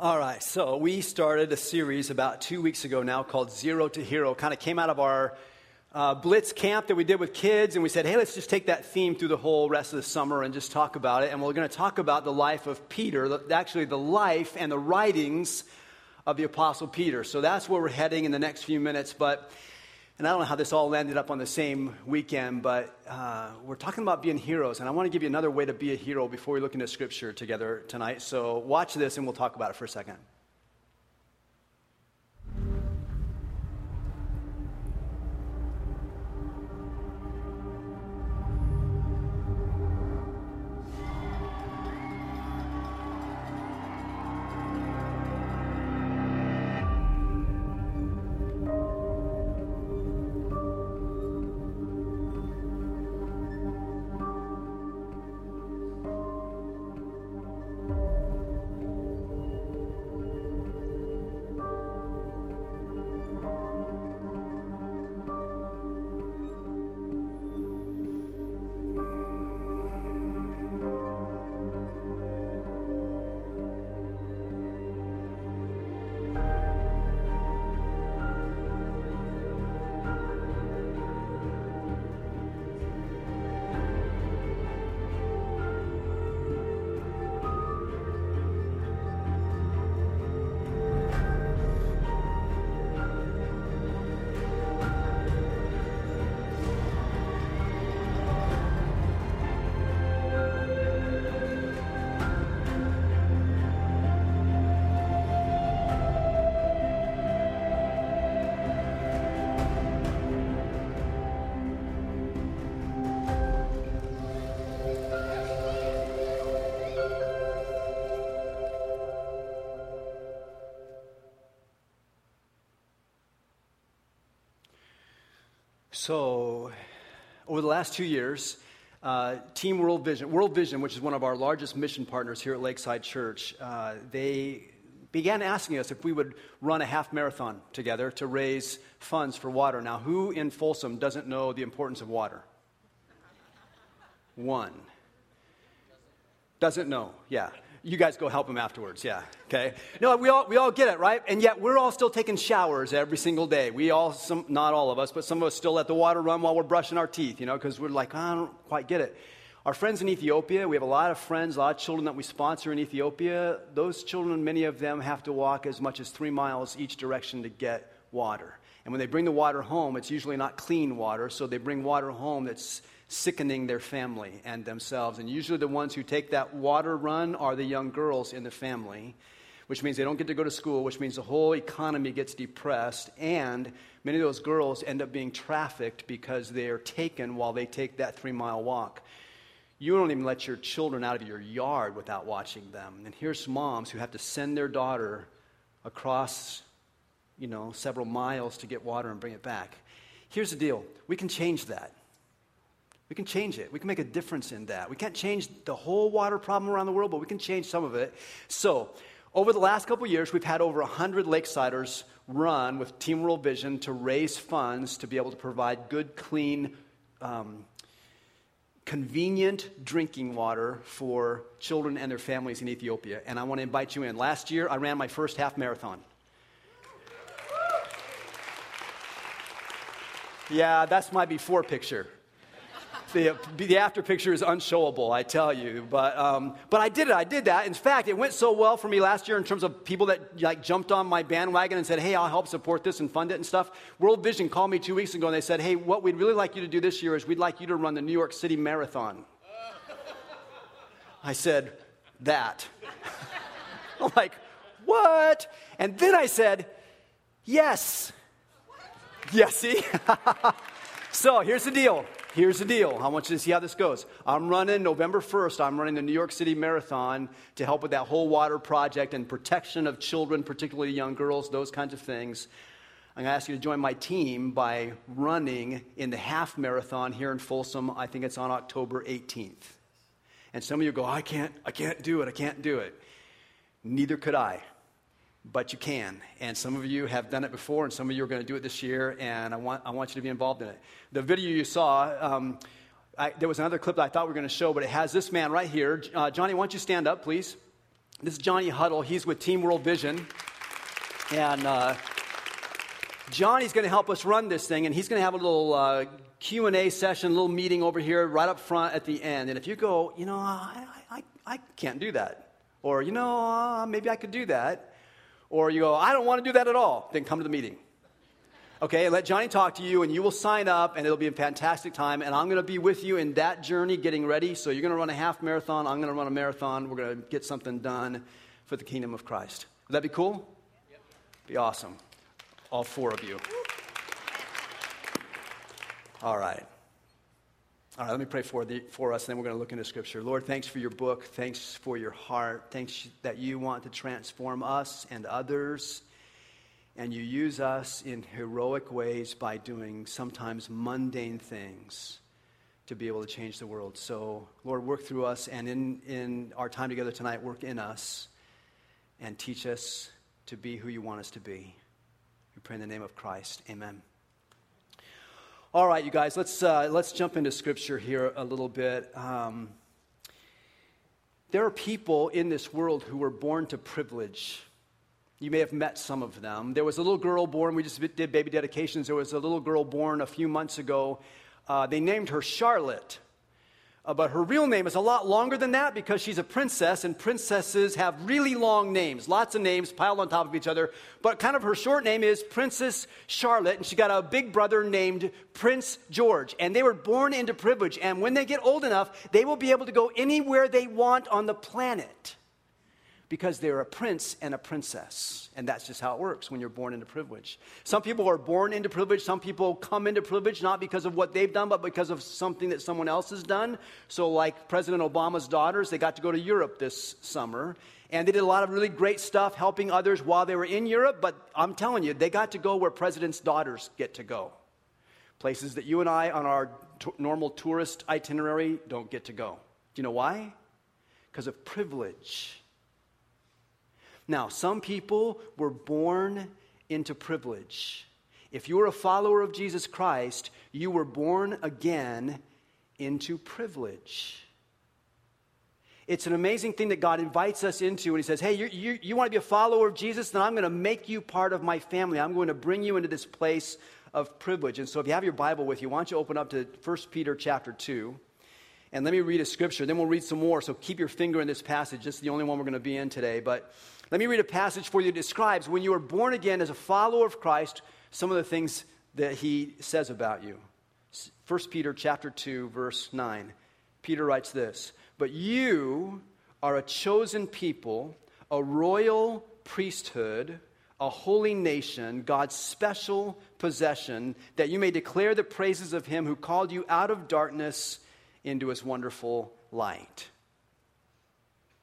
All right, so we started a series about 2 weeks ago now called Zero to Hero. Kind of came out of our Blitz camp that we did with kids, and we said, hey, let's just take that theme through the whole rest of the summer and just talk about it. And we're going to talk about the life of Peter, actually the life and the writings of the Apostle Peter. So that's where we're heading in the next few minutes. But, and I don't know how this all landed up on the same weekend, but we're talking about being heroes. And I want to give you another way to be a hero before we look into Scripture together tonight. So watch this, and we'll talk about it for a second. So, over the last 2 years, Team World Vision, which is one of our largest mission partners here at Lakeside Church, they began asking us if we would run a half marathon together to raise funds for water. Now, who in Folsom doesn't know the importance of water? One. Doesn't know, yeah. You guys go help him afterwards, yeah, okay? No, we all get it, right? And yet we're all still taking showers every single day. We all, not all of us, but some of us still let the water run while we're brushing our teeth, you know, because we're like, oh, I don't quite get it. Our friends in Ethiopia, we have a lot of friends, a lot of children that we sponsor in Ethiopia. Those children, many of them have to walk as much as 3 miles each direction to get water. And when they bring the water home, it's usually not clean water, so they bring water home that's sickening their family and themselves. And usually the ones who take that water run are the young girls in the family, which means they don't get to go to school, which means the whole economy gets depressed. And many of those girls end up being trafficked because they are taken while they take that 3-mile walk. You don't even let your children out of your yard without watching them. And here's moms who have to send their daughter across, you know, several miles to get water and bring it back. Here's the deal. We can change that. We can change it. We can make a difference in that. We can't change the whole water problem around the world, but we can change some of it. So over the last couple of years, we've had over 100 Lakesiders run with Team World Vision to raise funds to be able to provide good, clean, convenient drinking water for children and their families in Ethiopia. And I want to invite you in. Last year, I ran my first half marathon. Yeah, that's my before picture. The after picture is unshowable, I tell you, but I did it. I did that. In fact, it went so well for me last year in terms of people that like jumped on my bandwagon and said, hey, I'll help support this and fund it and stuff. World Vision called me 2 weeks ago and they said, hey, what we'd really like you to do this year is we'd like you to run the New York City Marathon. I said, that. I'm like, what? And then I said, yes. Yes, see? So here's the deal. Here's the deal. I want you to see how this goes. I'm running November 1st. I'm running the New York City Marathon to help with that whole water project and protection of children, particularly young girls, those kinds of things. I'm going to ask you to join my team by running in the half marathon here in Folsom. I think it's on October 18th. And some of you go, I can't do it. Neither could I. But you can, and some of you have done it before, and some of you are going to do it this year, and I want you to be involved in it. The video you saw, there was another clip that I thought we were going to show, but it has this man right here. Johnny, why don't you stand up, please? This is Johnny Huddle. He's with Team World Vision. And Johnny's going to help us run this thing, and he's going to have a little Q&A session, a little meeting over here right up front at the end. And if you go, you know, I can't do that, or, you know, maybe I could do that, or you go, I don't want to do that at all, then come to the meeting. Okay, let Johnny talk to you, and you will sign up, and it'll be a fantastic time. And I'm going to be with you in that journey getting ready. So you're going to run a half marathon. I'm going to run a marathon. We're going to get something done for the kingdom of Christ. Would that be cool? Yep. Be awesome. All four of you. All right. All right, let me pray for us, and then we're going to look into Scripture. Lord, thanks for your book. Thanks for your heart. Thanks that you want to transform us and others. And you use us in heroic ways by doing sometimes mundane things to be able to change the world. So, Lord, work through us, and in our time together tonight, work in us and teach us to be who you want us to be. We pray in the name of Christ. Amen. All right, you guys, let's jump into Scripture here a little bit. There are people in this world who were born to privilege. You may have met some of them. There was a little girl born. We just did baby dedications. There was a little girl born a few months ago. They named her Charlotte. But her real name is a lot longer than that because she's a princess, and princesses have really long names, lots of names piled on top of each other. But kind of her short name is Princess Charlotte, and she got a big brother named Prince George. And they were born into privilege. And when they get old enough, they will be able to go anywhere they want on the planet, because they're a prince and a princess. And that's just how it works when you're born into privilege. Some people are born into privilege. Some people come into privilege not because of what they've done, but because of something that someone else has done. So like President Obama's daughters, they got to go to Europe this summer. And they did a lot of really great stuff helping others while they were in Europe. But I'm telling you, they got to go where presidents' daughters get to go. Places that you and I on our normal tourist itinerary don't get to go. Do you know why? Because of privilege. Now, some people were born into privilege. If you were a follower of Jesus Christ, you were born again into privilege. It's an amazing thing that God invites us into, and he says, hey, you want to be a follower of Jesus? Then I'm going to make you part of my family. I'm going to bring you into this place of privilege. And so if you have your Bible with you, why don't you open up to 1 Peter chapter 2. And let me read a scripture, then we'll read some more. So keep your finger in this passage. This is the only one we're going to be in today. But let me read a passage for you that describes when you are born again as a follower of Christ, some of the things that he says about you. 1 Peter chapter 2, verse 9. Peter writes this, "But you are a chosen people, a royal priesthood, a holy nation, God's special possession, that you may declare the praises of him who called you out of darkness into his wonderful light."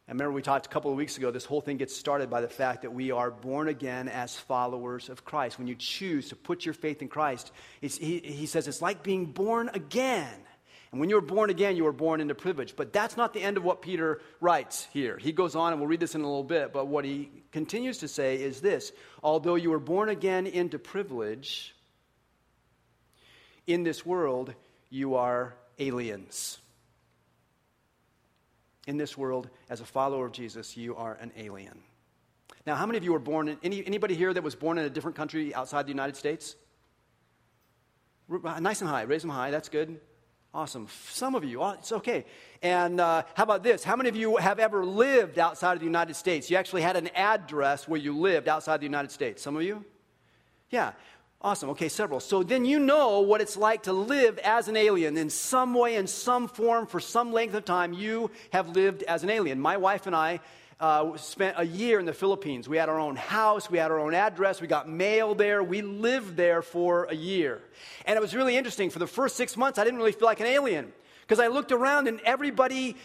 And remember, we talked a couple of weeks ago, this whole thing gets started by the fact that we are born again as followers of Christ. When you choose to put your faith in Christ, he says it's like being born again. And when you were born again, you were born into privilege. But that's not the end of what Peter writes here. He goes on, and we'll read this in a little bit, but what he continues to say is this: although you were born again into privilege, in this world, you are aliens. In this world, as a follower of Jesus, you are an alien. Now, how many of you were born in, anybody here that was born in a different country outside the United States? Nice and high. Raise them high. That's good. Awesome. Some of you. It's okay. And how about this? How many of you have ever lived outside of the United States? You actually had an address where you lived outside the United States. Some of you? Yeah. Awesome. Okay, several. So then you know what it's like to live as an alien. In some way, in some form, for some length of time, you have lived as an alien. My wife and I spent a year in the Philippines. We had our own house. We had our own address. We got mail there. We lived there for a year. And it was really interesting. For the first 6 months, I didn't really feel like an alien, because I looked around and everybody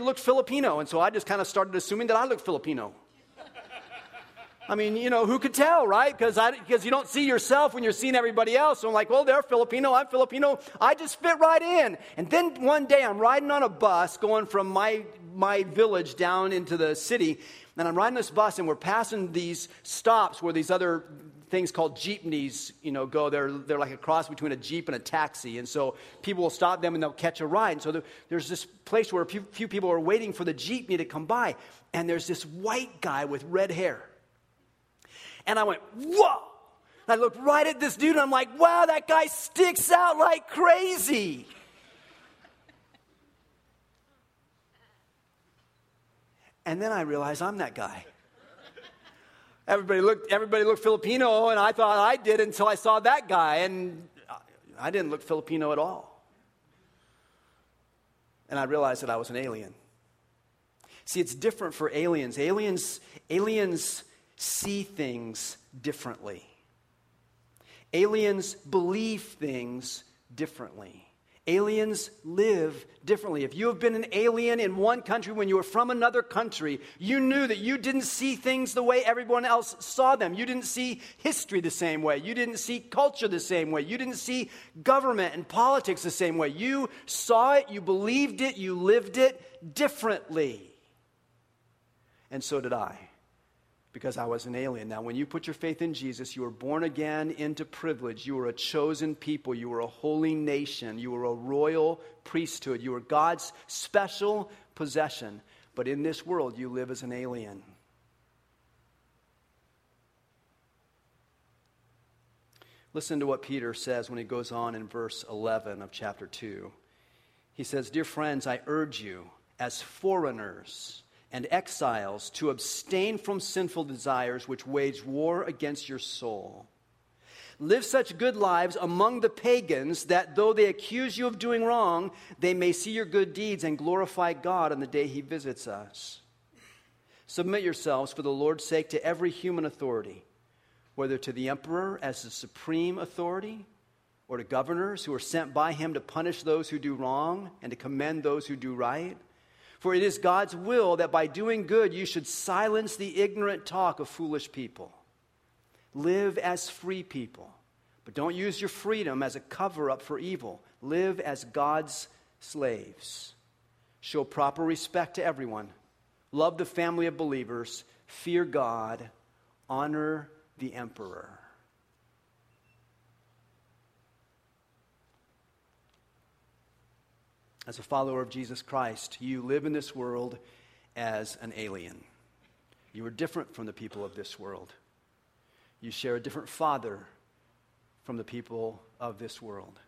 looked Filipino. And so I just kind of started assuming that I looked Filipino. I mean, you know, who could tell, right? Because you don't see yourself when you're seeing everybody else. So I'm like, well, they're Filipino, I'm Filipino. I just fit right in. And then one day I'm riding on a bus going from my village down into the city. And I'm riding this bus, and we're passing these stops where these other things called jeepneys, you know, go. They're like a cross between a jeep and a taxi. And so people will stop them and they'll catch a ride. And so there's this place where a few people are waiting for the jeepney to come by. And there's this white guy with red hair. And I went, whoa. And I looked right at this dude and I'm like, wow, that guy sticks out like crazy. And then I realized I'm that guy. Everybody looked Filipino, and I thought I did until I saw that guy, and I didn't look Filipino at all. And I realized that I was an alien. See, it's different for aliens. Aliens see things differently. Aliens believe things differently. Aliens live differently. If you have been an alien in one country when you were from another country, you knew that you didn't see things the way everyone else saw them. You didn't see history the same way. You didn't see culture the same way. You didn't see government and politics the same way. You saw it, you believed it, you lived it differently. And so did I, because I was an alien. Now, when you put your faith in Jesus, you were born again into privilege. You were a chosen people. You were a holy nation. You were a royal priesthood. You were God's special possession. But in this world, you live as an alien. Listen to what Peter says when he goes on in verse 11 of chapter 2. He says, "Dear friends, I urge you as foreigners and exiles to abstain from sinful desires which wage war against your soul. Live such good lives among the pagans that though they accuse you of doing wrong, they may see your good deeds and glorify God on the day he visits us. Submit yourselves for the Lord's sake to every human authority, whether to the emperor as the supreme authority or to governors who are sent by him to punish those who do wrong and to commend those who do right. For it is God's will that by doing good you should silence the ignorant talk of foolish people. Live as free people, but don't use your freedom as a cover-up for evil. Live as God's slaves. Show proper respect to everyone. Love the family of believers. Fear God. Honor the emperor." As a follower of Jesus Christ, you live in this world as an alien. You are different from the people of this world. You share a different father from the people of this world.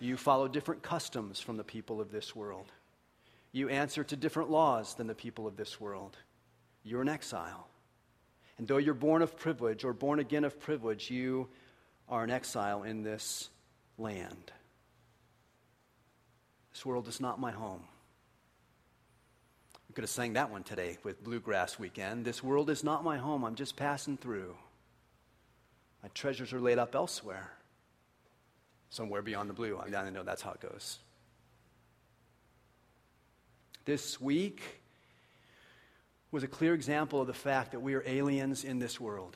You follow different customs from the people of this world. You answer to different laws than the people of this world. You're an exile. And though you're born of privilege or born again of privilege, you are an exile in this land. This world is not my home. We could have sang that one today with Bluegrass Weekend. This world is not my home. I'm just passing through. My treasures are laid up elsewhere, somewhere beyond the blue. I know that's how it goes. This week was a clear example of the fact that we are aliens in this world.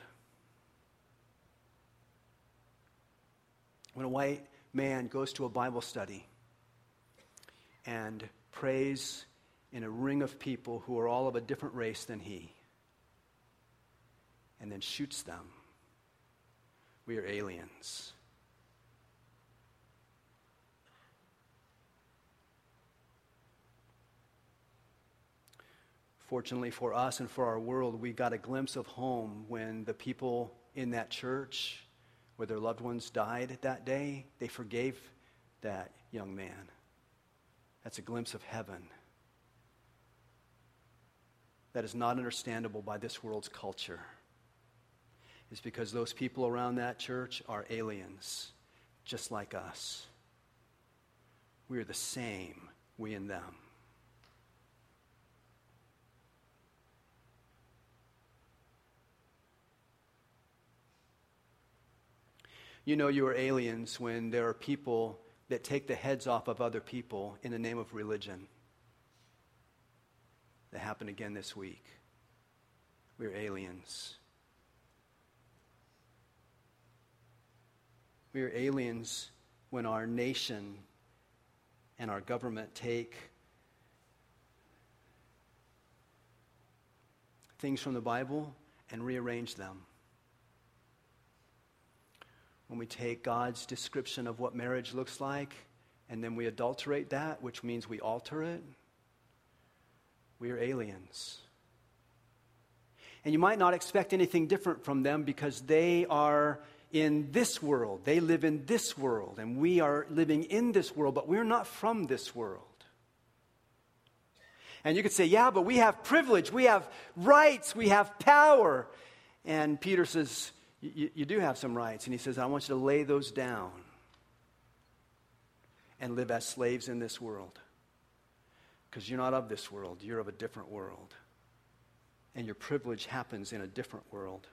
When a white man goes to a Bible study and prays in a ring of people who are all of a different race than he, and then shoots them, we are aliens. Fortunately for us and for our world, we got a glimpse of home when the people in that church, where their loved ones died that day, they forgave that young man. That's a glimpse of heaven that is not understandable by this world's culture. It's because those people around that church are aliens, just like us. We are the same, we and them. You know you are aliens when there are people that take the heads off of other people in the name of religion. That happened again this week. We're aliens. We are aliens when our nation and our government take things from the Bible and rearrange them when we take God's description of what marriage looks like and then we adulterate that, which means we alter it, we are aliens. And you might not expect anything different from them because they are in this world. They live in this world, and we are living in this world, but we're not from this world. And you could say, yeah, but we have privilege, we have rights, we have power. And Peter says, you do have some rights. And he says, I want you to lay those down and live as slaves in this world. Because you're not of this world, you're of a different world. And your privilege happens in a different world.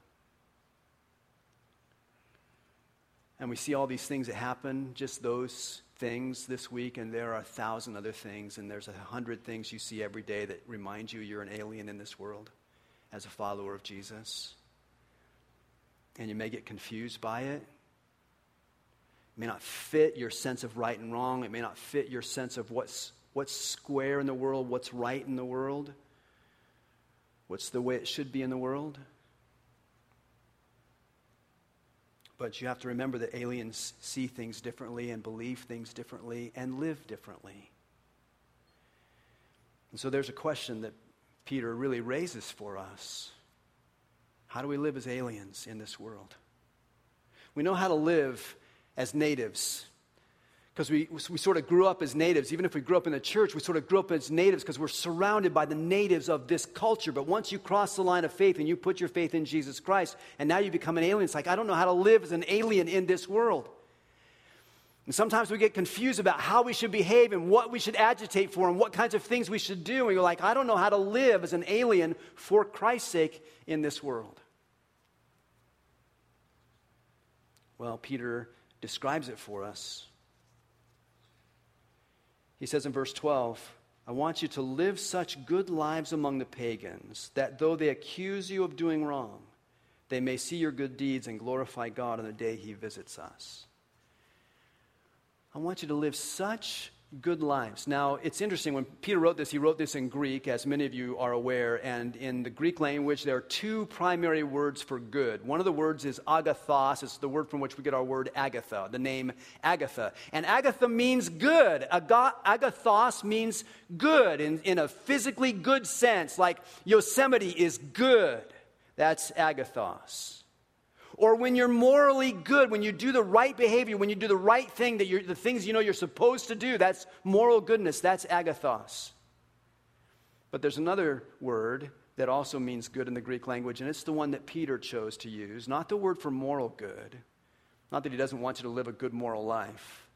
And we see all these things that happen, just those things this week, and there are 1,000 other things, and there's 100 things you see every day that remind you you're an alien in this world as a follower of Jesus. And you may get confused by it. It may not fit your sense of right and wrong. It may not fit your sense of what's square in the world, what's right in the world, what's the way it should be in the world. But you have to remember that aliens see things differently and believe things differently and live differently. And so there's a question that Peter really raises for us. How do we live as aliens in this world? We know how to live as natives because we sort of grew up as natives. Even if we grew up in the church, we sort of grew up as natives because we're surrounded by the natives of this culture. But once you cross the line of faith and you put your faith in Jesus Christ, and now you become an alien, it's like, I don't know how to live as an alien in this world. And sometimes we get confused about how we should behave and what we should agitate for and what kinds of things we should do. And you're like, I don't know how to live as an alien for Christ's sake in this world. Well, Peter describes it for us. He says in verse 12, I want you to live such good lives among the pagans that though they accuse you of doing wrong, they may see your good deeds and glorify God on the day he visits us. I want you to live such good lives. Now, it's interesting, when Peter wrote this, he wrote this in Greek, as many of you are aware, and in the Greek language, there are two primary words for good. One of the words is agathos. It's the word from which we get our word Agatha, the name Agatha. And Agatha means good. Agathos means good in a physically good sense, like Yosemite is good. That's agathos. Or when you're morally good, when you do the right behavior, when you do the right thing, the things you know you're supposed to do, that's moral goodness, that's agathos. But there's another word that also means good in the Greek language, and it's the one that Peter chose to use, not the word for moral good, not that he doesn't want you to live a good moral life,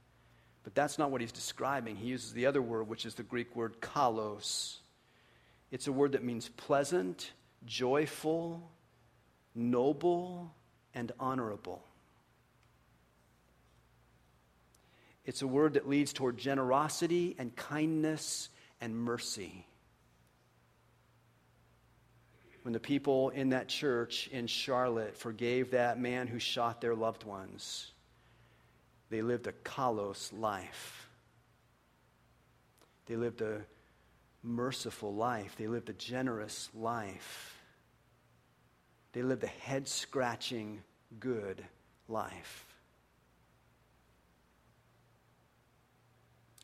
but that's not what he's describing. He uses the other word, which is the Greek word kalos. It's a word that means pleasant, joyful, noble, and honorable. It's a word that leads toward generosity and kindness and mercy. When the people in that church in Charlotte forgave that man who shot their loved ones, they lived a kalos life. They lived a merciful life. They lived a generous life. They lived a head-scratching, good life.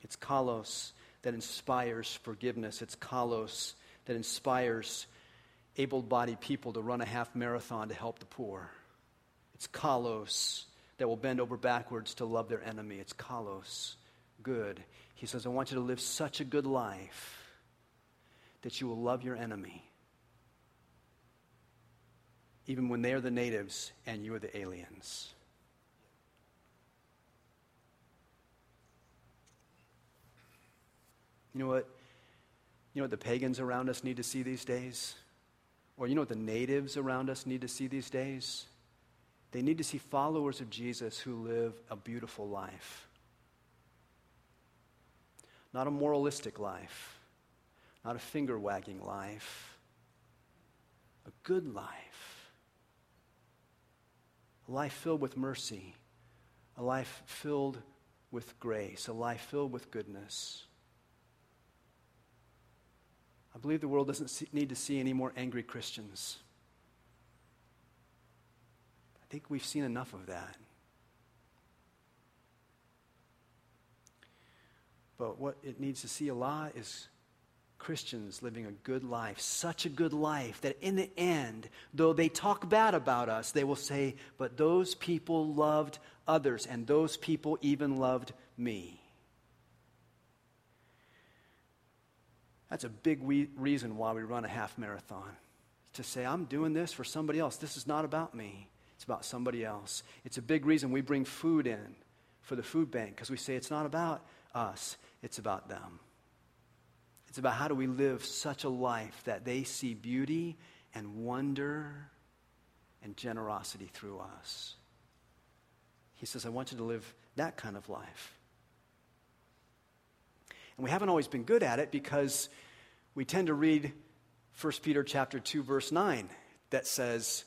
It's kalos that inspires forgiveness. It's kalos that inspires able-bodied people to run a half marathon to help the poor. It's kalos that will bend over backwards to love their enemy. It's kalos, good. He says, I want you to live such a good life that you will love your enemy, even when they are the natives and you are the aliens. You know what? You know what the pagans around us need to see these days? Or you know what the natives around us need to see these days? They need to see followers of Jesus who live a beautiful life. Not a moralistic life. Not a finger-wagging life. A good life. A life filled with mercy, a life filled with grace, a life filled with goodness. I believe the world doesn't need to see any more angry Christians. I think we've seen enough of that. But what it needs to see a lot is Christians living a good life, such a good life that in the end, though they talk bad about us, they will say, but those people loved others, and those people even loved me. That's a big reason why we run a half marathon, to say, I'm doing this for somebody else. This is not about me. It's about somebody else. It's a big reason we bring food in for the food bank, because we say it's not about us, it's about them. It's about how do we live such a life that they see beauty and wonder and generosity through us. He says, I want you to live that kind of life. And we haven't always been good at it, because we tend to read 1 Peter chapter 2, verse 9, that says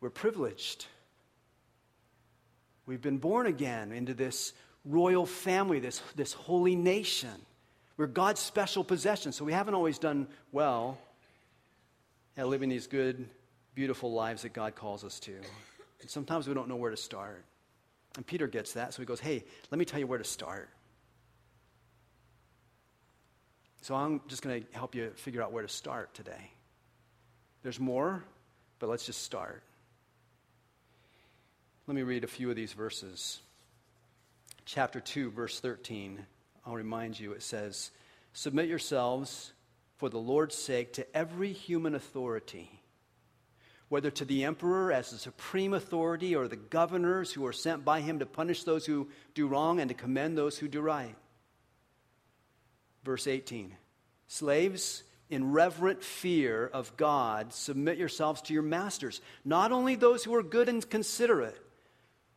we're privileged. We've been born again into this royal family, this holy nation. We're God's special possession, so we haven't always done well at living these good, beautiful lives that God calls us to. And sometimes we don't know where to start. And Peter gets that, so he goes, hey, let me tell you where to start. So I'm just going to help you figure out where to start today. There's more, but let's just start. Let me read a few of these verses. Chapter 2, verse 13. I'll remind you, it says, submit yourselves for the Lord's sake to every human authority, whether to the emperor as the supreme authority or the governors who are sent by him to punish those who do wrong and to commend those who do right. Verse 18, slaves, in reverent fear of God, submit yourselves to your masters, not only those who are good and considerate,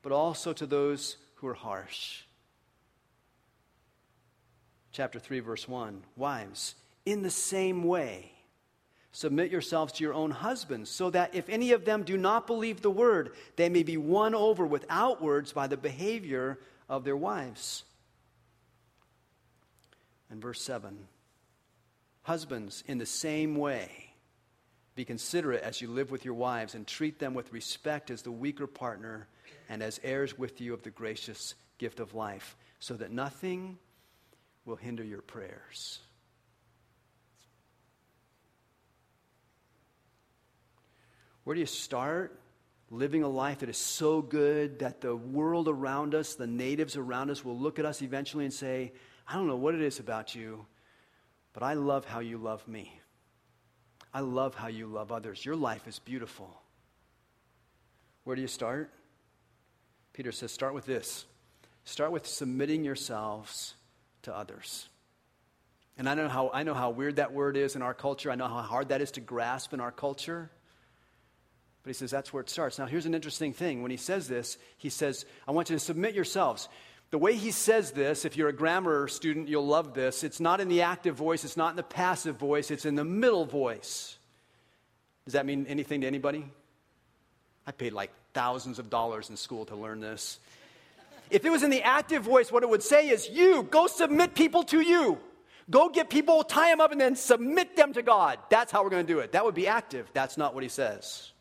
but also to those who are harsh. Chapter 3, verse 1, wives, in the same way, submit yourselves to your own husbands, so that if any of them do not believe the word, they may be won over without words by the behavior of their wives. And verse 7, husbands, in the same way, be considerate as you live with your wives, and treat them with respect as the weaker partner and as heirs with you of the gracious gift of life, so that nothing will hinder your prayers. Where do you start living a life that is so good that the world around us, the natives around us, will look at us eventually and say, I don't know what it is about you, but I love how you love me. I love how you love others. Your life is beautiful. Where do you start? Peter says, start with this. Start with submitting yourselves to others. And I know how weird that word is in our culture. I know how hard that is to grasp in our culture. But he says that's where it starts. Now here's an interesting thing. When he says this, he says, I want you to submit yourselves. The way he says this, if you're a grammar student, you'll love this. It's not in the active voice. It's not in the passive voice. It's in the middle voice. Does that mean anything to anybody? I paid like thousands of dollars in school to learn this. If it was in the active voice, what it would say is, you, go submit people to you. Go get people, tie them up, and then submit them to God. That's how we're going to do it. That would be active. That's not what he says.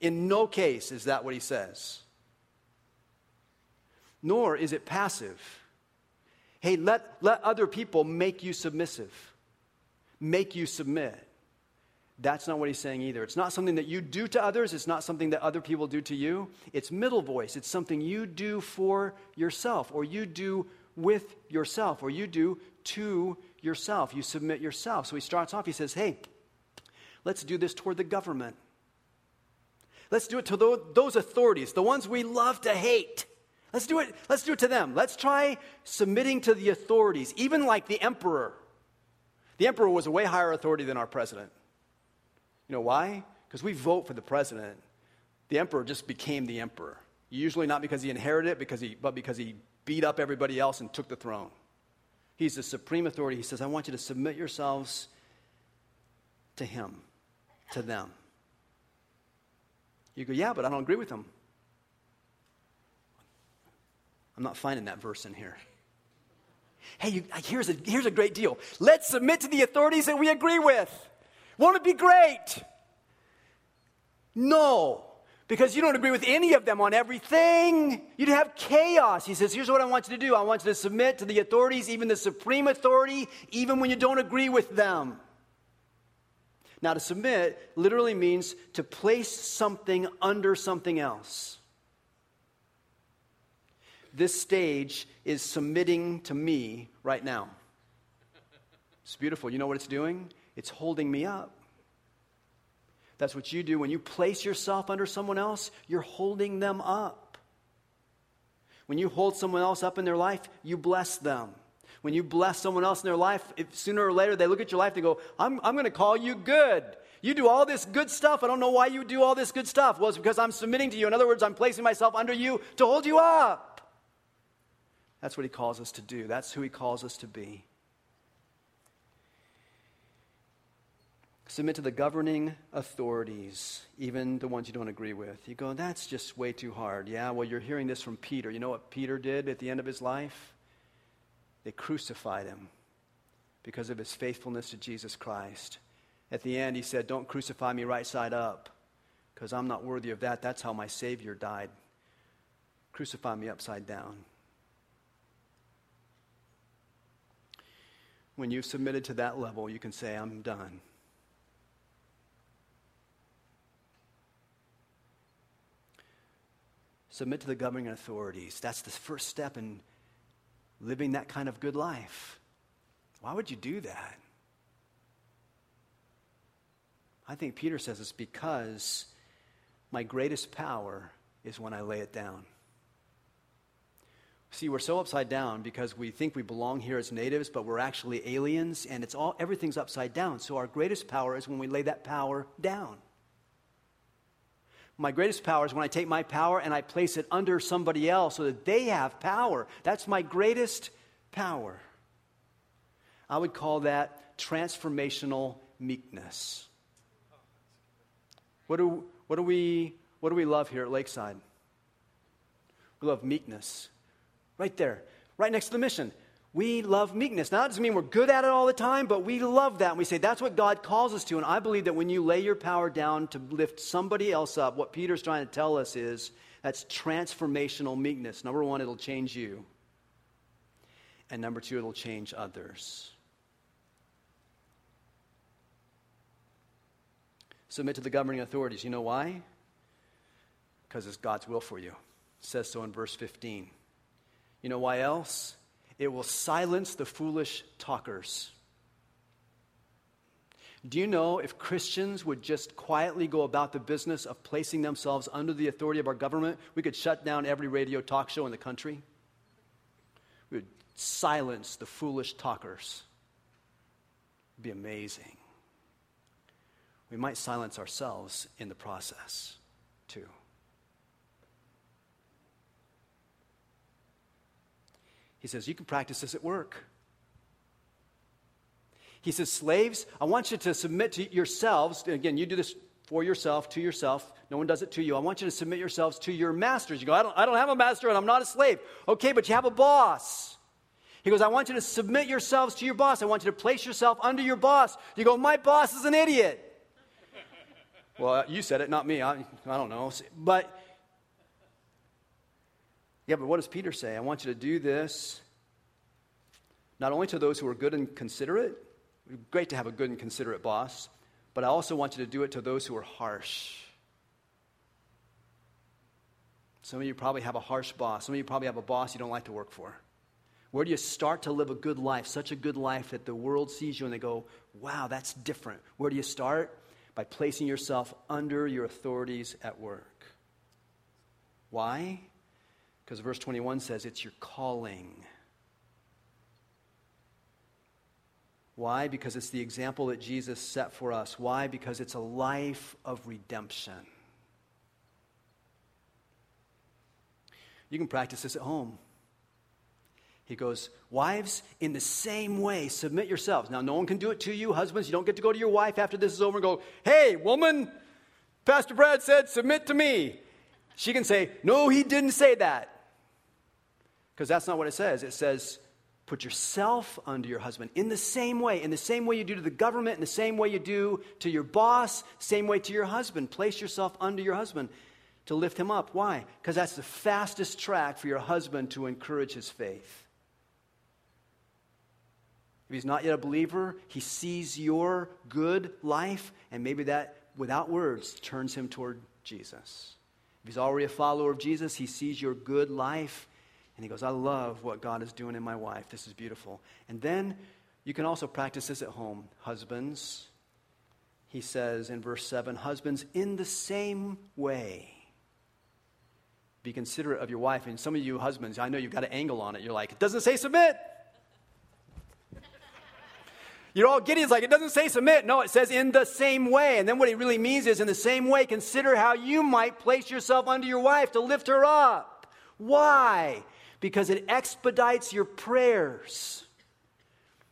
In no case is that what he says. Nor is it passive. Hey, let other people make you submissive. Make you submit. That's not what he's saying either. It's not something that you do to others. It's not something that other people do to you. It's middle voice. It's something you do for yourself, or you do with yourself, or you do to yourself. You submit yourself. So he starts off, he says, hey, let's do this toward the government. Let's do it to those authorities, the ones we love to hate. Let's do it to them. Let's try submitting to the authorities, even like the emperor. The emperor was a way higher authority than our president. You know why? Because we vote for the president. The emperor just became the emperor. Usually not because he inherited it, but because he beat up everybody else and took the throne. He's the supreme authority. He says, I want you to submit yourselves to him, to them. You go, yeah, but I don't agree with him. I'm not finding that verse in here. Hey, here's a great deal. Let's submit to the authorities that we agree with. Won't it be great? No, because you don't agree with any of them on everything. You'd have chaos. He says, here's what I want you to do. I want you to submit to the authorities, even the supreme authority, even when you don't agree with them. Now, to submit literally means to place something under something else. This stage is submitting to me right now. It's beautiful. You know what it's doing? It's holding me up. That's what you do. When you place yourself under someone else, you're holding them up. When you hold someone else up in their life, you bless them. When you bless someone else in their life, sooner or later, they look at your life and go, I'm going to call you good. You do all this good stuff. I don't know why you do all this good stuff. Well, it's because I'm submitting to you. In other words, I'm placing myself under you to hold you up. That's what he calls us to do. That's who he calls us to be. Submit to the governing authorities, even the ones you don't agree with. You go, that's just way too hard. Yeah, well, you're hearing this from Peter. You know what Peter did at the end of his life? They crucified him because of his faithfulness to Jesus Christ. At the end, he said, don't crucify me right side up because I'm not worthy of that. That's how my Savior died. Crucify me upside down. When you've submitted to that level, you can say, I'm done. Submit to the governing authorities. That's the first step in living that kind of good life. Why would you do that? I think Peter says it's because my greatest power is when I lay it down. See, we're so upside down because we think we belong here as natives, but we're actually aliens, and everything's upside down. So our greatest power is when we lay that power down. My greatest power is when I take my power and I place it under somebody else so that they have power. That's my greatest power. I would call that transformational meekness. What do we love here at Lakeside? We love meekness. Right there, right next to the mission. We love meekness. Now, that doesn't mean we're good at it all the time, but we love that. And we say that's what God calls us to. And I believe that when you lay your power down to lift somebody else up, what Peter's trying to tell us is that's transformational meekness. Number one, it'll change you. And number two, it'll change others. Submit to the governing authorities. You know why? Because it's God's will for you. It says so in verse 15. You know why else? It will silence the foolish talkers. Do you know if Christians would just quietly go about the business of placing themselves under the authority of our government, we could shut down every radio talk show in the country? We would silence the foolish talkers. It would be amazing. We might silence ourselves in the process, too. He says, you can practice this at work. He says, slaves, I want you to submit to yourselves. Again, you do this for yourself, to yourself. No one does it to you. I want you to submit yourselves to your masters. You go, I don't have a master and I'm not a slave. Okay, but you have a boss. He goes, I want you to submit yourselves to your boss. I want you to place yourself under your boss. You go, my boss is an idiot. Well, you said it, not me. I don't know. But... yeah, but what does Peter say? I want you to do this not only to those who are good and considerate. Great to have a good and considerate boss. But I also want you to do it to those who are harsh. Some of you probably have a harsh boss. Some of you probably have a boss you don't like to work for. Where do you start to live a good life, such a good life that the world sees you and they go, wow, that's different. Where do you start? By placing yourself under your authorities at work. Why? Because verse 21 says it's your calling. Why? Because it's the example that Jesus set for us. Why? Because it's a life of redemption. You can practice this at home. He goes, wives, in the same way, submit yourselves. Now, no one can do it to you. Husbands, you don't get to go to your wife after this is over and go, hey, woman, Pastor Brad said, submit to me. She can say, no, he didn't say that. Because that's not what it says. It says, put yourself under your husband in the same way you do to the government, in the same way you do to your boss, same way to your husband. Place yourself under your husband. to lift him up. Why? Because that's the fastest track for your husband to encourage his faith. If he's not yet a believer, he sees your good life, and maybe that, without words, turns him toward Jesus. If he's already a follower of Jesus, he sees your good life, and he goes, I love what God is doing in my wife. This is beautiful. And then you can also practice this at home. Husbands, he says in verse 7, husbands, in the same way, be considerate of your wife. And some of you husbands, I know you've got an angle on it. You're like, it doesn't say submit. You're all giddy. It's like, it doesn't say submit. No, it says in the same way. And then what it really means is in the same way, consider how you might place yourself under your wife to lift her up. Why? Because it expedites your prayers.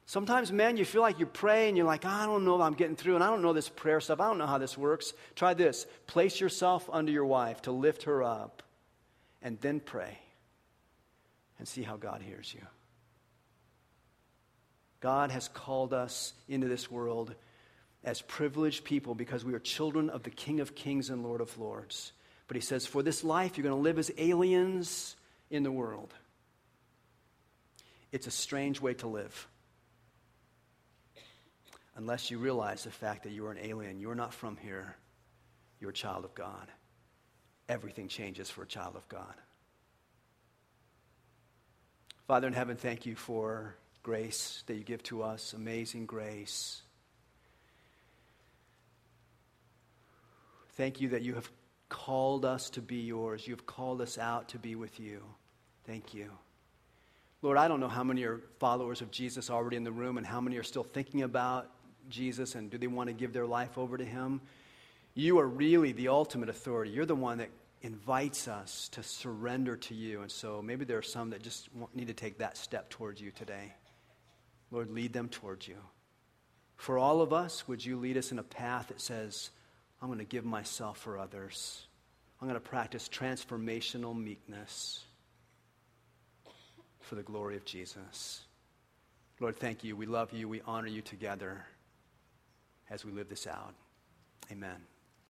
Sometimes, men, you feel like you pray and you're like, I don't know if I'm getting through and I don't know this prayer stuff. I don't know how this works. Try this. Place yourself under your wife to lift her up and then pray and see how God hears you. God has called us into this world as privileged people because we are children of the King of Kings and Lord of Lords. But he says, for this life, you're going to live as aliens in the world. It's a strange way to live. Unless you realize the fact that you are an alien, you're not from here, you're a child of God. Everything changes for a child of God. Father in heaven, thank you for grace that you give to us, amazing grace. Thank you that you have called us to be yours. You have called us out to be with you. Thank you. Lord, I don't know how many are followers of Jesus already in the room and how many are still thinking about Jesus and do they want to give their life over to him. You are really the ultimate authority. You're the one that invites us to surrender to you. And so maybe there are some that just need to take that step towards you today. Lord, lead them towards you. For all of us, would you lead us in a path that says, I'm going to give myself for others. I'm going to practice transformational meekness for the glory of Jesus. Lord, thank you. We love you. We honor you together as we live this out. Amen.